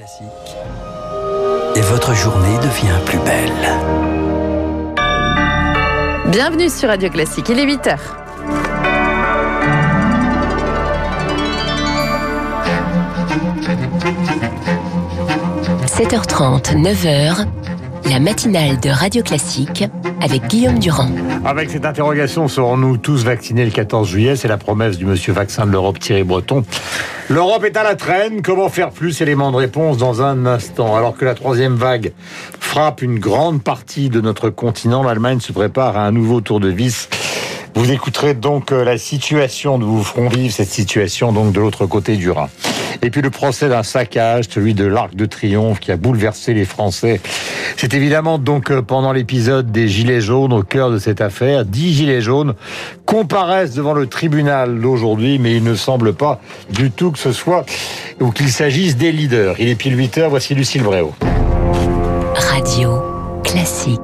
Classique et votre journée devient plus belle. Bienvenue sur Radio Classique, il est 8h. – 7h30, 9h, la matinale de Radio Classique avec Guillaume Durand. Avec cette interrogation, serons-nous tous vaccinés le 14 juillet ? C'est la promesse du monsieur vaccin de l'Europe, Thierry Breton. L'Europe est à la traîne, comment faire plus ? Élément de réponse dans un instant. Alors que la troisième vague frappe une grande partie de notre continent, l'Allemagne se prépare à un nouveau tour de vis. Vous écouterez donc la situation de vous feront vivre, cette situation donc de l'autre côté du Rhin. Et puis le procès d'un saccage, celui de l'Arc de Triomphe qui a bouleversé les Français. C'est évidemment donc pendant l'épisode des Gilets jaunes au cœur de cette affaire. 10 Gilets jaunes comparaissent devant le tribunal d'aujourd'hui, mais il ne semble pas du tout que ce soit ou qu'il s'agisse des leaders. Il est pile 8h, voici Lucille Bréau. Radio Classique.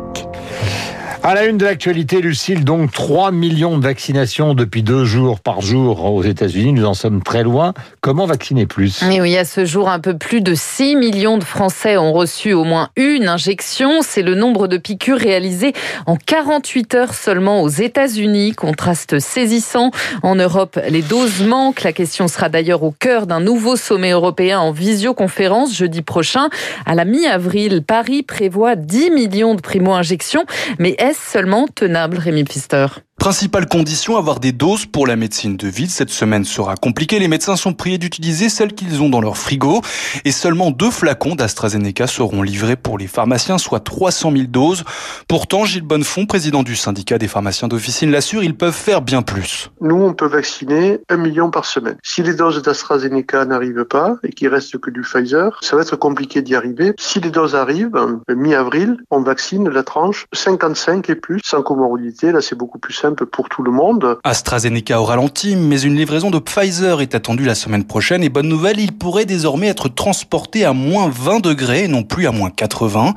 À la une de l'actualité, Lucille, donc 3 millions de vaccinations depuis 2 jours par jour aux États-Unis. Nous en sommes très loin. Comment vacciner plus ? Et oui, à ce jour, un peu plus de 6 millions de Français ont reçu au moins une injection. C'est le nombre de piqûres réalisées en 48 heures seulement aux États-Unis. Contraste saisissant. En Europe, les doses manquent. La question sera d'ailleurs au cœur d'un nouveau sommet européen en visioconférence jeudi prochain. À la mi-avril, Paris prévoit 10 millions de primo-injections. Mais seulement tenable, Rémi Pister. Principale condition, avoir des doses pour la médecine de ville. Cette semaine sera compliquée. Les médecins sont priés d'utiliser celles qu'ils ont dans leur frigo. Et seulement 2 flacons d'AstraZeneca seront livrés pour les pharmaciens, soit 300 000 doses. Pourtant, Gilles Bonnefond, président du syndicat des pharmaciens d'officine, l'assure, ils peuvent faire bien plus. Nous, on peut vacciner 1 million par semaine. Si les doses d'AstraZeneca n'arrivent pas et qu'il reste que du Pfizer, ça va être compliqué d'y arriver. Si les doses arrivent, mi-avril, on vaccine la tranche 55 et plus, sans comorbidité. Là, c'est beaucoup plus simple. Pour tout le monde. AstraZeneca au ralenti, mais une livraison de Pfizer est attendue la semaine prochaine. Et bonne nouvelle, il pourrait désormais être transporté à moins 20 degrés et non plus à moins 80.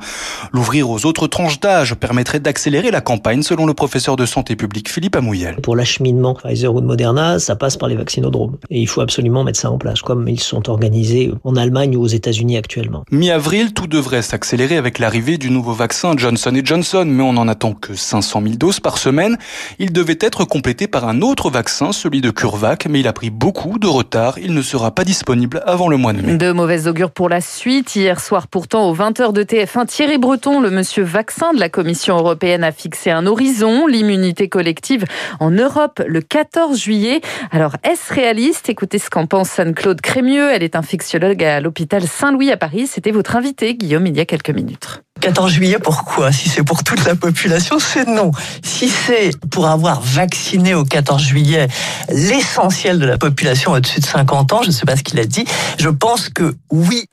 L'ouvrir aux autres tranches d'âge permettrait d'accélérer la campagne, selon le professeur de santé publique Philippe Amouyel. Pour l'acheminement Pfizer ou de Moderna, ça passe par les vaccinodromes. Et il faut absolument mettre ça en place, comme ils sont organisés en Allemagne ou aux États-Unis actuellement. Mi-avril, tout devrait s'accélérer avec l'arrivée du nouveau vaccin Johnson & Johnson, mais on n'en attend que 500 000 doses par semaine. Il devait être complété par un autre vaccin, celui de CureVac, mais il a pris beaucoup de retard. Il ne sera pas disponible avant le mois de mai. De mauvais augures pour la suite. Hier soir, pourtant, aux 20h de TF1, Thierry Breton, le monsieur vaccin de la Commission européenne, a fixé un horizon, l'immunité collective en Europe le 14 juillet. Alors, est-ce réaliste ? Écoutez ce qu'en pense Anne-Claude Crémieux. Elle est infectiologue à l'hôpital Saint-Louis à Paris. C'était votre invité, Guillaume, il y a quelques minutes. 14 juillet, pourquoi ? Si c'est pour toute la population, c'est non. Si c'est pour avoir vacciné au 14 juillet l'essentiel de la population au-dessus de 50 ans, je ne sais pas ce qu'il a dit, je pense que oui.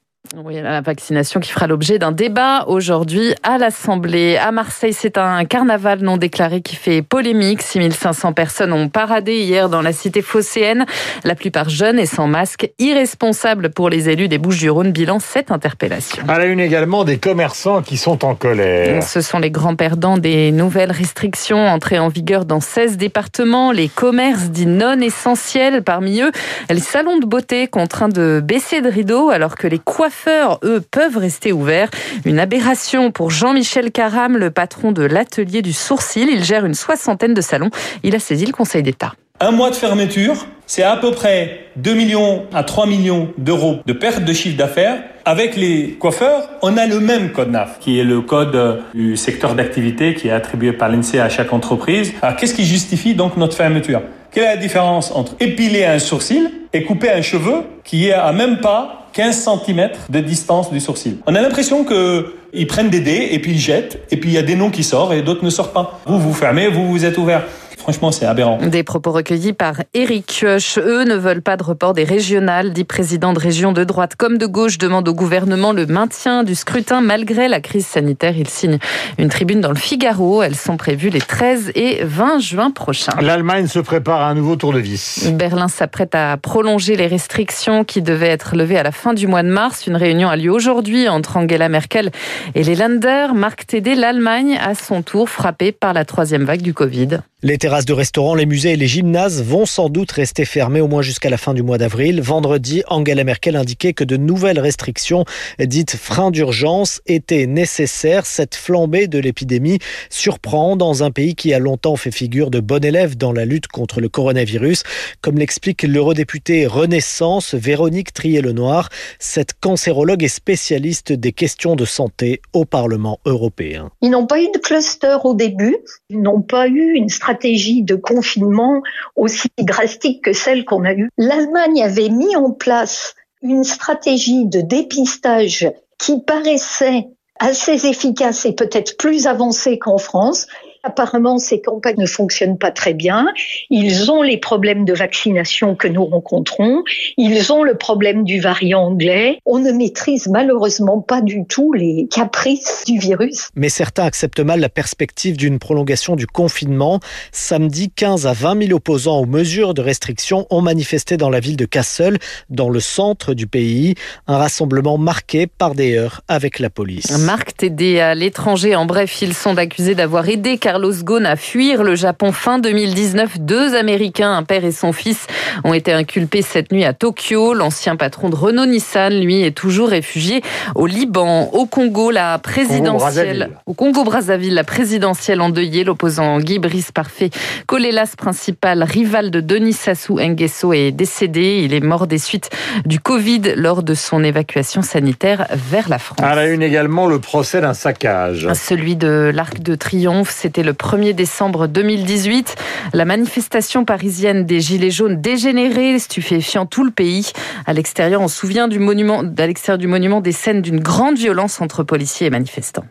Oui, la vaccination qui fera l'objet d'un débat aujourd'hui à l'Assemblée. À Marseille, c'est un carnaval non déclaré qui fait polémique. 6500 personnes ont paradé hier dans la cité phocéenne. La plupart jeunes et sans masque, irresponsables pour les élus des Bouches-du-Rhône. Bilan, 7 interpellations. À la une également des commerçants qui sont en colère. Ce sont les grands perdants des nouvelles restrictions entrées en vigueur dans 16 départements. Les commerces dits non essentiels, parmi eux, les salons de beauté contraints de baisser de rideaux alors que les coiffeurs, eux, peuvent rester ouverts. Une aberration pour Jean-Michel Caram, le patron de l'atelier du sourcil. Il gère une 60aine de salons. Il a saisi le Conseil d'État. 1 mois de fermeture, c'est à peu près 2 millions à 3 millions d'euros de perte de chiffre d'affaires. Avec les coiffeurs, on a le même code NAF, qui est le code du secteur d'activité qui est attribué par l'INSEE à chaque entreprise. Alors, qu'est-ce qui justifie donc notre fermeture ? Quelle est la différence entre épiler un sourcil et couper un cheveu qui est à même pas 15 cm de distance du sourcil. On a l'impression qu'ils prennent des dés et puis ils jettent, et puis il y a des noms qui sortent et d'autres ne sortent pas. Vous, vous fermez, vous, vous êtes ouvert. Franchement, c'est aberrant. Des propos recueillis par Éric Kioch. Eux ne veulent pas de report des régionales. 10 présidents de régions de droite comme de gauche demandent au gouvernement le maintien du scrutin malgré la crise sanitaire. Ils signent une tribune dans le Figaro. Elles sont prévues les 13 et 20 juin prochains. L'Allemagne se prépare à un nouveau tour de vis. Berlin s'apprête à prolonger les restrictions qui devaient être levées à la fin du mois de mars. Une réunion a lieu aujourd'hui entre Angela Merkel et les Länder. Marc Thédé, l'Allemagne, à son tour frappée par la 3e vague du Covid. Les terrasses de restaurants, les musées et les gymnases vont sans doute rester fermés au moins jusqu'à la fin du mois d'avril. Vendredi, Angela Merkel indiquait que de nouvelles restrictions, dites freins d'urgence, étaient nécessaires. Cette flambée de l'épidémie surprend dans un pays qui a longtemps fait figure de bon élève dans la lutte contre le coronavirus. Comme l'explique l'eurodéputée Renaissance, Véronique Trier-Lenoir, cette cancérologue est spécialiste des questions de santé au Parlement européen. Ils n'ont pas eu de cluster au début, ils n'ont pas eu une stratégie de confinement aussi drastique que celle qu'on a eue. L'Allemagne avait mis en place une stratégie de dépistage qui paraissait assez efficace et peut-être plus avancée qu'en France. Apparemment, ces campagnes ne fonctionnent pas très bien. Ils ont les problèmes de vaccination que nous rencontrons. Ils ont le problème du variant anglais. On ne maîtrise malheureusement pas du tout les caprices du virus. Mais certains acceptent mal la perspective d'une prolongation du confinement. Samedi, 15 à 20 000 opposants aux mesures de restriction ont manifesté dans la ville de Kassel, dans le centre du pays. Un rassemblement marqué par des heurts avec la police. Marc Thédé à l'étranger. En bref, ils sont accusés d'avoir aidé Carlos Ghosn à fuir le Japon fin 2019. Deux Américains, un père et son fils, ont été inculpés cette nuit à Tokyo. L'ancien patron de Renault Nissan, lui, est toujours réfugié au Liban. Au Congo, la présidentielle. Au Congo-Brazzaville, la présidentielle endeuillée. L'opposant Guy Brice Parfait Colélas, principal rival de Denis Sassou Nguesso, est décédé. Il est mort des suites du Covid lors de son évacuation sanitaire vers la France. À la une également, le procès d'un saccage. Celui de l'Arc de Triomphe, c'était le 1er décembre 2018. La manifestation parisienne des Gilets jaunes dégénérée, stupéfiant tout le pays. À l'extérieur, on se souvient à l'extérieur du monument des scènes d'une grande violence entre policiers et manifestants.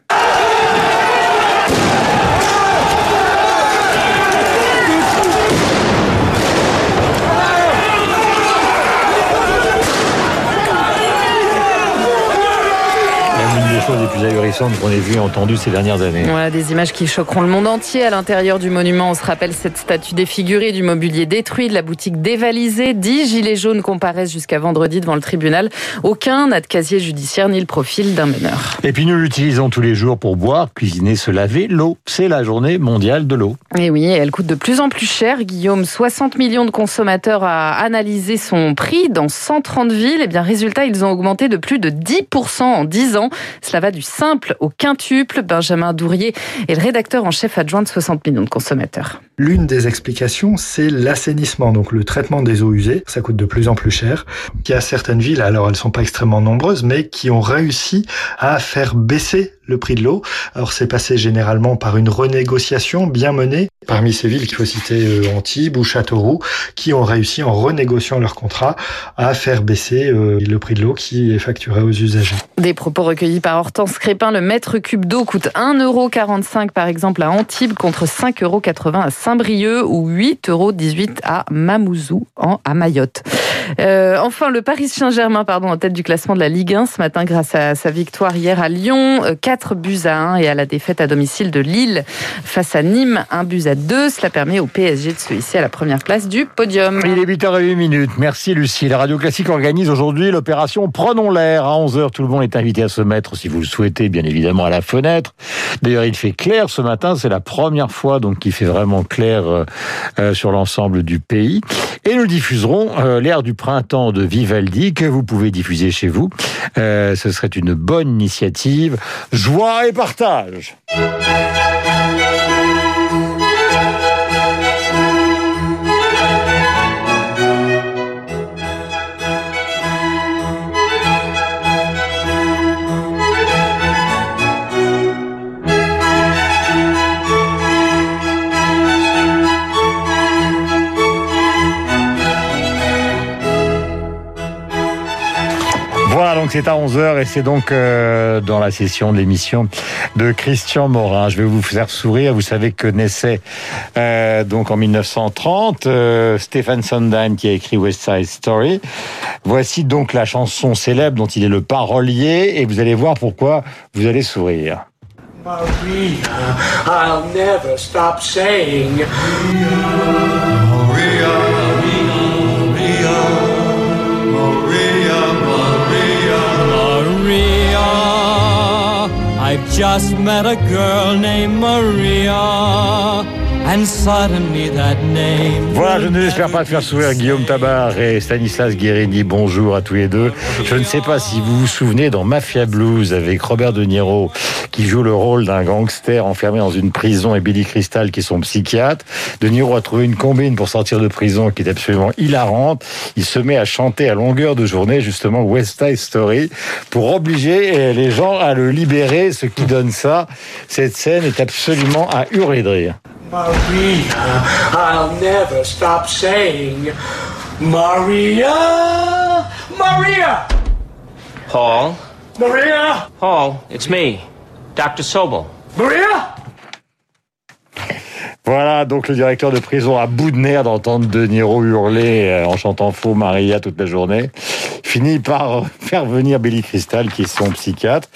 Des plus ahurissantes qu'on ait vues et entendues ces dernières années. Voilà, des images qui choqueront le monde entier. À l'intérieur du monument, on se rappelle cette statue défigurée, du mobilier détruit, de la boutique dévalisée. 10 gilets jaunes comparaissent jusqu'à vendredi devant le tribunal. Aucun n'a de casier judiciaire ni le profil d'un meneur. Et puis nous l'utilisons tous les jours pour boire, cuisiner, se laver. L'eau, c'est la journée mondiale de l'eau. Et oui, elle coûte de plus en plus cher. Guillaume, 60 millions de consommateurs a analysé son prix dans 130 villes. Et bien, résultat, ils ont augmenté de plus de 10% en 10 ans. Cela va du simple au quintuple. Benjamin Dourier est le rédacteur en chef adjoint de 60 millions de consommateurs. L'une des explications, c'est l'assainissement, donc le traitement des eaux usées. Ça coûte de plus en plus cher. Il y a certaines villes, alors elles ne sont pas extrêmement nombreuses, mais qui ont réussi à faire baisser le prix de l'eau. Alors c'est passé généralement par une renégociation bien menée. Parmi ces villes, il faut citer Antibes ou Châteauroux, qui ont réussi en renégociant leur contrat à faire baisser le prix de l'eau qui est facturé aux usagers. Des propos recueillis par Hortense Crépin. Le mètre cube d'eau coûte 1,45 € par exemple à Antibes, contre 5,80 € à Saint-Brieuc ou 8,18 € à Mamoudzou à Mayotte. Enfin, le Paris Saint-Germain, en tête du classement de la Ligue 1 ce matin grâce à sa victoire hier à Lyon, 4-1 et à la défaite à domicile de Lille face à Nîmes, 1-2. Cela permet au PSG de se hisser à la première place du podium. Il est 8h08. Merci Lucille. La Radio Classique organise aujourd'hui l'opération Prenons l'air. À 11h, tout le monde est invité à se mettre, si vous le souhaitez, bien évidemment à la fenêtre. D'ailleurs, il fait clair ce matin. C'est la première fois donc qu'il fait vraiment clair sur l'ensemble du pays. Et nous diffuserons l'air du printemps de Vivaldi que vous pouvez diffuser chez vous. Ce serait une bonne initiative. Joie et partage. Voilà, donc c'est à 11h et c'est donc dans la session de l'émission de Christian Morin. Je vais vous faire sourire. Vous savez que naissait donc en 1930 Stephen Sondheim qui a écrit West Side Story. Voici donc la chanson célèbre dont il est le parolier et vous allez voir pourquoi vous allez sourire. Maria, I'll never stop saying Maria. I've just met a girl named Maria, Voilà, je ne désespère pas de faire sourire Guillaume Tabar et Stanislas Guérini. Bonjour à tous les deux. Je ne sais pas si vous vous souvenez, dans Mafia Blues, avec Robert De Niro, qui joue le rôle d'un gangster enfermé dans une prison, et Billy Crystal, qui est son psychiatre. De Niro a trouvé une combine pour sortir de prison qui est absolument hilarante. Il se met à chanter à longueur de journée, justement, West Side Story, pour obliger les gens à le libérer, ce qui donne ça. Cette scène est absolument à hurler de rire. Maria, I'll never stop saying Maria, Maria! Hall? Maria! Hall, it's me, Dr. Sobel. Maria! Voilà, donc le directeur de prison à bout de nerfs d'entendre De Niro hurler en chantant faux Maria toute la journée, finit par faire venir Billy Crystal, qui est son psychiatre.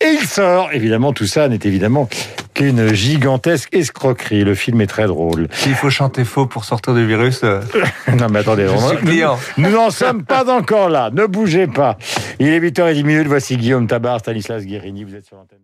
Et il sort. Évidemment, tout ça n'est évidemment qu'une gigantesque escroquerie. Le film est très drôle. S'il faut chanter faux pour sortir du virus... Non, mais attendez, nous n'en sommes pas encore là. Ne bougez pas. Il est 8h10, voici Guillaume Tabar, Stanislas Guérini. Vous êtes sur l'antenne.